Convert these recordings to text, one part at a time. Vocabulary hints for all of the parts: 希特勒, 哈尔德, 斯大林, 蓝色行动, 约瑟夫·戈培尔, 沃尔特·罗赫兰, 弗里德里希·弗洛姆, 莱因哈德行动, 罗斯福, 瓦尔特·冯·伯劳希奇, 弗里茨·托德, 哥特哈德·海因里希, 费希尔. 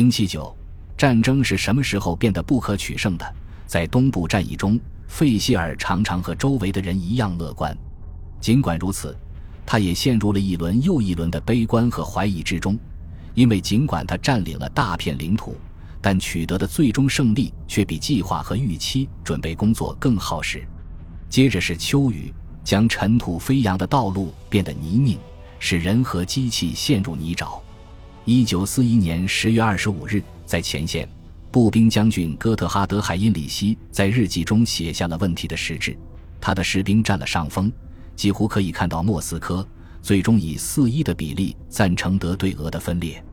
079，战争是什么时候变得不可取胜的？在东部战役中，费希尔常常和周围的人一样乐观。尽管如此，他也陷入了一轮又一轮的悲观和怀疑之中，因为尽管他占领了大片领土，但取得的最终胜利却比计划和预期准备工作更耗时。接着是秋雨，将尘土飞扬的道路变得泥泞，使人和机器陷入泥沼。1941年10月25日，在前线，步兵将军哥特哈德·海因里希在日记中写下了问题的实质。他的士兵占了上风，几乎可以看到莫斯科最终以4-1的比例赞成德对俄的分裂。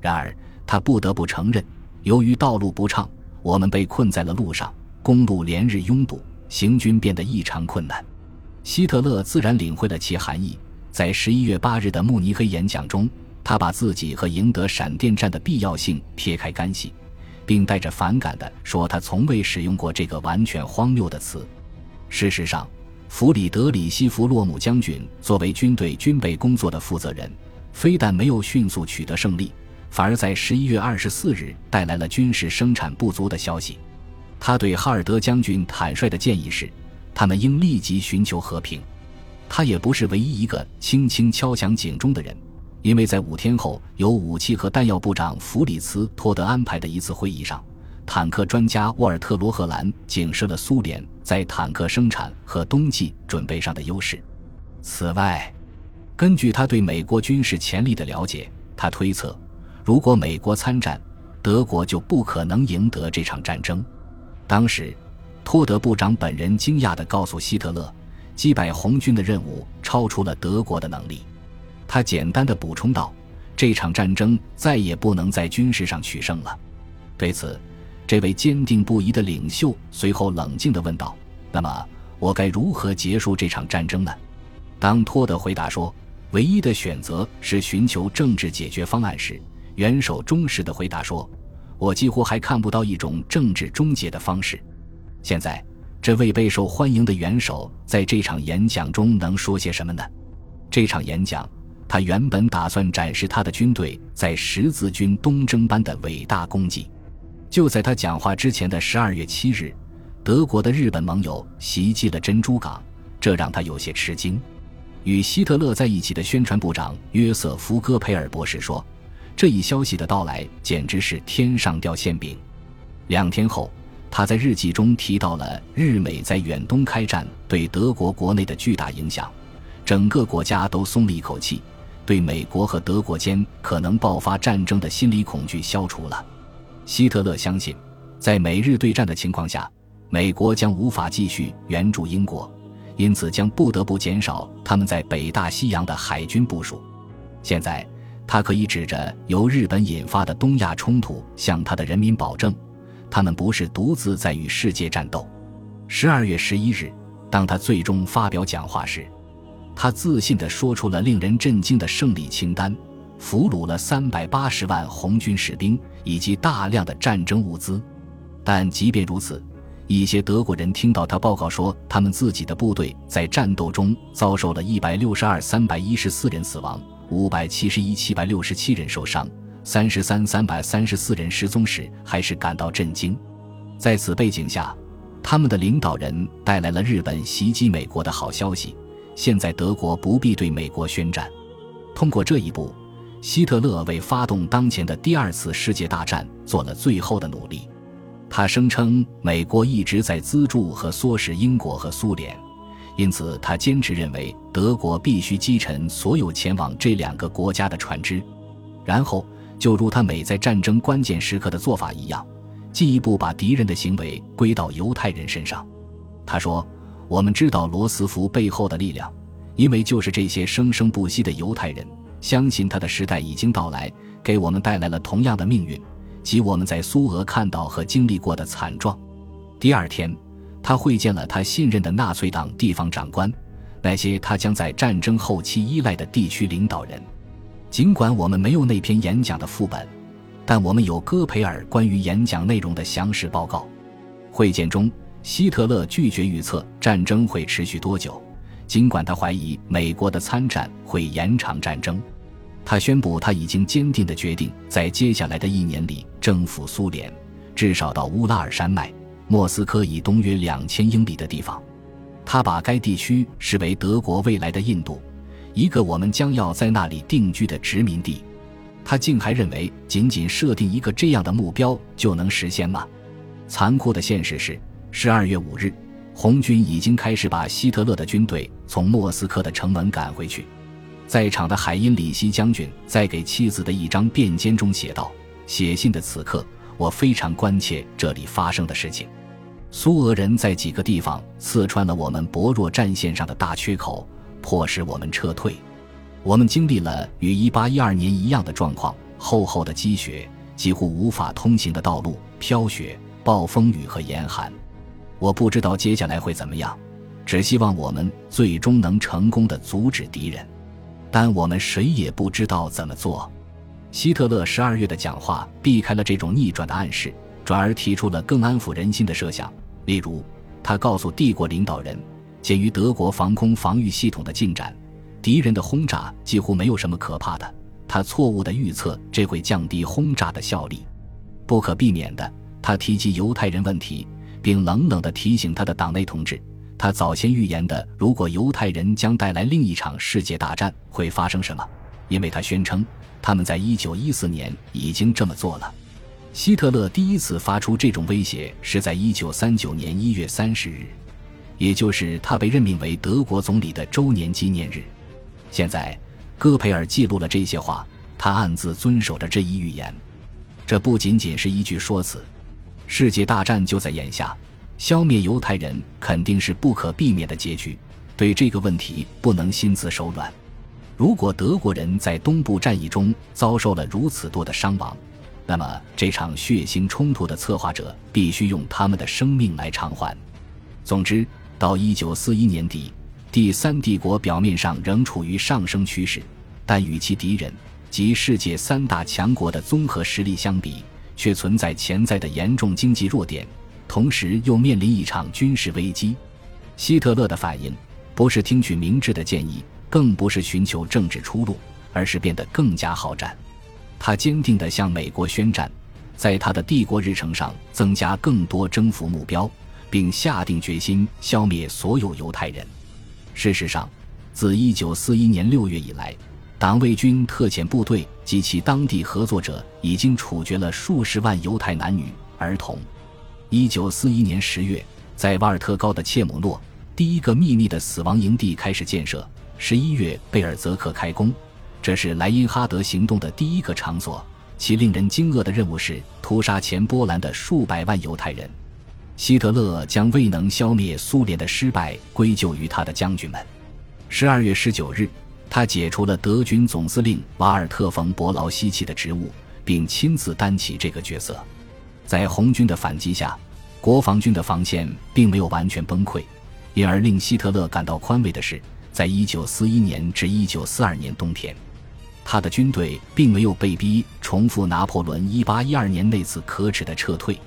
然而，他不得不承认，由于道路不畅，我们被困在了路上，公路连日拥堵，行军变得异常困难。希特勒自然领会了其含义，在11月8日的慕尼黑演讲中，他把自己和赢得闪电战的必要性撇开干系，并带着反感地说他从未使用过这个完全荒谬的词。事实上，弗里德里希·弗洛姆将军作为军队军备工作的负责人，非但没有迅速取得胜利，反而在11月24日带来了军事生产不足的消息。他对哈尔德将军坦率的建议是，他们应立即寻求和平。他也不是唯一一个轻轻敲响警钟的人，因为在5天后由武器和弹药部长弗里茨·托德安排的一次会议上，坦克专家沃尔特·罗赫兰警示了苏联在坦克生产和冬季准备上的优势。此外，根据他对美国军事潜力的了解，他推测如果美国参战，德国就不可能赢得这场战争。当时，托德部长本人惊讶地告诉希特勒，击败红军的任务超出了德国的能力。他简单地补充道，这场战争再也不能在军事上取胜了。对此，这位坚定不移的领袖随后冷静地问道，那么我该如何结束这场战争呢？当托德回答说，唯一的选择是寻求政治解决方案时，元首忠实地回答说，我几乎还看不到一种政治终结的方式。现在，这位备受欢迎的元首在这场演讲中能说些什么呢？这场演讲，他原本打算展示他的军队在十字军东征般的伟大功绩。就在他讲话之前的12月7日，德国的日本盟友袭击了珍珠港，这让他有些吃惊。与希特勒在一起的宣传部长约瑟夫·戈培尔博士说，这一消息的到来简直是天上掉馅饼。2天后，他在日记中提到了日美在远东开战对德国国内的巨大影响，整个国家都松了一口气，对美国和德国间可能爆发战争的心理恐惧消除了。希特勒相信，在美日对战的情况下，美国将无法继续援助英国，因此将不得不减少他们在北大西洋的海军部署。现在，他可以指着由日本引发的东亚冲突向他的人民保证，他们不是独自在与世界战斗。12月11日，当他最终发表讲话时，他自信地说出了令人震惊的胜利清单，俘虏了380万红军士兵以及大量的战争物资。但即便如此，一些德国人听到他报告说，他们自己的部队在战斗中遭受了162,314人死亡，571,767人受伤，33,334人失踪时，还是感到震惊。在此背景下，他们的领导人带来了日本袭击美国的好消息，现在德国不必对美国宣战。通过这一步，希特勒为发动当前的第二次世界大战做了最后的努力。他声称美国一直在资助和唆使英国和苏联，因此他坚持认为德国必须击沉所有前往这两个国家的船只，然后就如他每在战争关键时刻的做法一样，进一步把敌人的行为归到犹太人身上。他说，我们知道罗斯福背后的力量，因为就是这些生生不息的犹太人相信他的时代已经到来，给我们带来了同样的命运，即我们在苏俄看到和经历过的惨状。第2天，他会见了他信任的纳粹党地方长官，那些他将在战争后期依赖的地区领导人。尽管我们没有那篇演讲的副本，但我们有戈培尔关于演讲内容的详实报告。会见中，希特勒拒绝预测战争会持续多久，尽管他怀疑美国的参战会延长战争。他宣布他已经坚定地决定在接下来的一年里征服苏联，至少到乌拉尔山脉莫斯科以东约2000英里的地方。他把该地区视为德国未来的印度，一个我们将要在那里定居的殖民地。他竟还认为仅仅设定一个这样的目标就能实现吗？残酷的现实是12月5日红军已经开始把希特勒的军队从莫斯科的城门赶回去。在场的海因里希将军在给妻子的一张便笺中写道：写信的此刻，我非常关切这里发生的事情。苏俄人在几个地方刺穿了我们薄弱战线上的大缺口，迫使我们撤退。我们经历了与1812年一样的状况，厚厚的积雪，几乎无法通行的道路，飘雪、暴风雨和严寒。我不知道接下来会怎么样，只希望我们最终能成功地阻止敌人。但我们谁也不知道怎么做。希特勒12月的讲话避开了这种逆转的暗示，转而提出了更安抚人心的设想。例如，他告诉帝国领导人，鉴于德国防空防御系统的进展，敌人的轰炸几乎没有什么可怕的。他错误地预测这会降低轰炸的效力。不可避免的，他提及犹太人问题，并冷冷地提醒他的党内同志，他早先预言的如果犹太人将带来另一场世界大战会发生什么，因为他宣称他们在1914年已经这么做了。希特勒第一次发出这种威胁是在1939年1月30日，也就是他被任命为德国总理的周年纪念日。现在戈培尔记录了这些话，他暗自遵守着这一预言。这不仅仅是一句说辞，世界大战就在眼下，消灭犹太人肯定是不可避免的结局，对这个问题不能心慈手软。如果德国人在东部战役中遭受了如此多的伤亡，那么这场血腥冲突的策划者必须用他们的生命来偿还。总之，到1941年底，第三帝国表面上仍处于上升趋势，但与其敌人及世界三大强国的综合实力相比，却存在潜在的严重经济弱点，同时又面临一场军事危机。希特勒的反应不是听取明智的建议，更不是寻求政治出路，而是变得更加好战。他坚定地向美国宣战，在他的帝国日程上增加更多征服目标，并下定决心消灭所有犹太人。事实上，自1941年6月以来，党卫军特遣部队及其当地合作者已经处决了数十万犹太男女、儿童。1941年10月，在瓦尔特高的切姆诺，第一个秘密的死亡营地开始建设。11月，贝尔泽克开工，这是莱因哈德行动的第一个场所，其令人惊愕的任务是屠杀前波兰的数百万犹太人。希特勒将未能消灭苏联的失败归咎于他的将军们。12月19日，他解除了德军总司令瓦尔特·冯·伯劳希奇的职务，并亲自担起这个角色。在红军的反击下，国防军的防线并没有完全崩溃，因而令希特勒感到宽慰的是，在1941年至1942年冬天，他的军队并没有被逼重复拿破仑1812年那次可耻的撤退。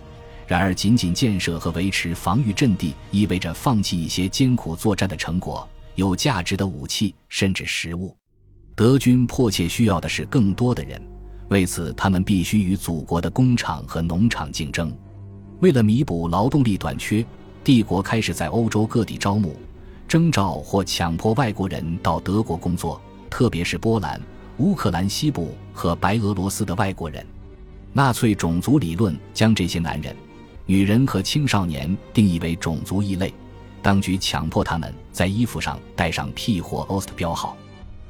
然而，仅仅建设和维持防御阵地意味着放弃一些艰苦作战的成果、有价值的武器甚至食物。德军迫切需要的是更多的人，为此他们必须与祖国的工厂和农场竞争。为了弥补劳动力短缺，帝国开始在欧洲各地招募、征召或强迫外国人到德国工作，特别是波兰、乌克兰西部和白俄罗斯的外国人。纳粹种族理论将这些男人、女人和青少年定义为种族异类，当局强迫他们在衣服上带上 P 或 Ost 标号。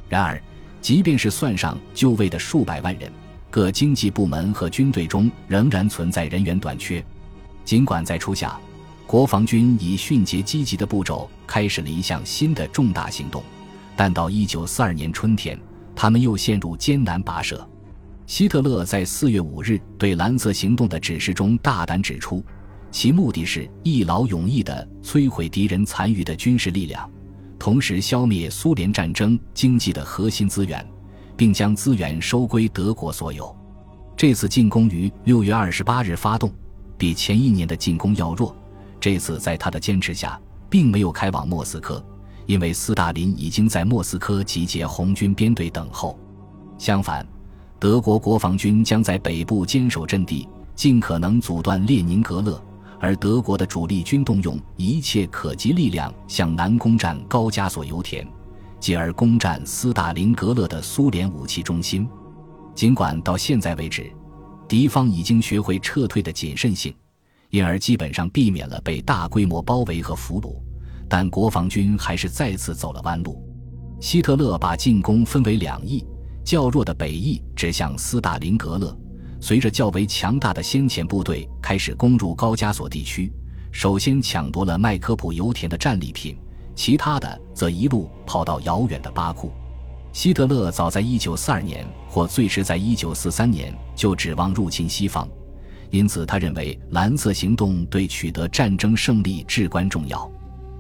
然而，即便是算上就位的数百万人，各经济部门和军队中仍然存在人员短缺。尽管在初夏，国防军以迅捷积极的步骤开始了一项新的重大行动，但到1942年春天，他们又陷入艰难跋涉。希特勒在4月5日对蓝色行动的指示中大胆指出，其目的是一劳永逸地摧毁敌人残余的军事力量，同时消灭苏联战争经济的核心资源，并将资源收归德国所有。这次进攻于6月28日发动，比前一年的进攻要弱。这次在他的坚持下，并没有开往莫斯科，因为斯大林已经在莫斯科集结红军编队等候。相反，德国国防军将在北部坚守阵地，尽可能阻断列宁格勒，而德国的主力军动用一切可及力量向南攻占高加索油田，继而攻占斯大林格勒的苏联武器中心。尽管到现在为止，敌方已经学会撤退的谨慎性，因而基本上避免了被大规模包围和俘虏，但国防军还是再次走了弯路。希特勒把进攻分为两翼，较弱的北翼指向斯大林格勒，随着较为强大的先遣部队开始攻入高加索地区，首先抢夺了麦科普油田的战利品，其他的则一路跑到遥远的巴库。希特勒早在1942年或最迟在1943年就指望入侵西方，因此他认为蓝色行动对取得战争胜利至关重要。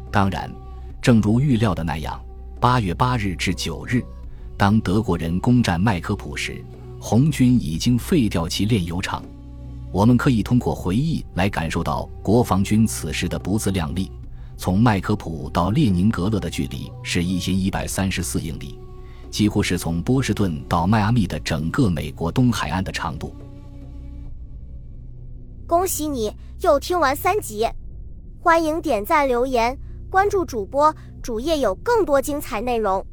当然，正如预料的那样，8月8日至9日，当德国人攻占麦科普时，红军已经废掉其炼油厂。我们可以通过回忆来感受到国防军此时的不自量力。从麦科普到列宁格勒的距离是1134英里，几乎是从波士顿到迈阿密的整个美国东海岸的长度。恭喜你又听完3集，欢迎点赞留言，关注主播，主页有更多精彩内容。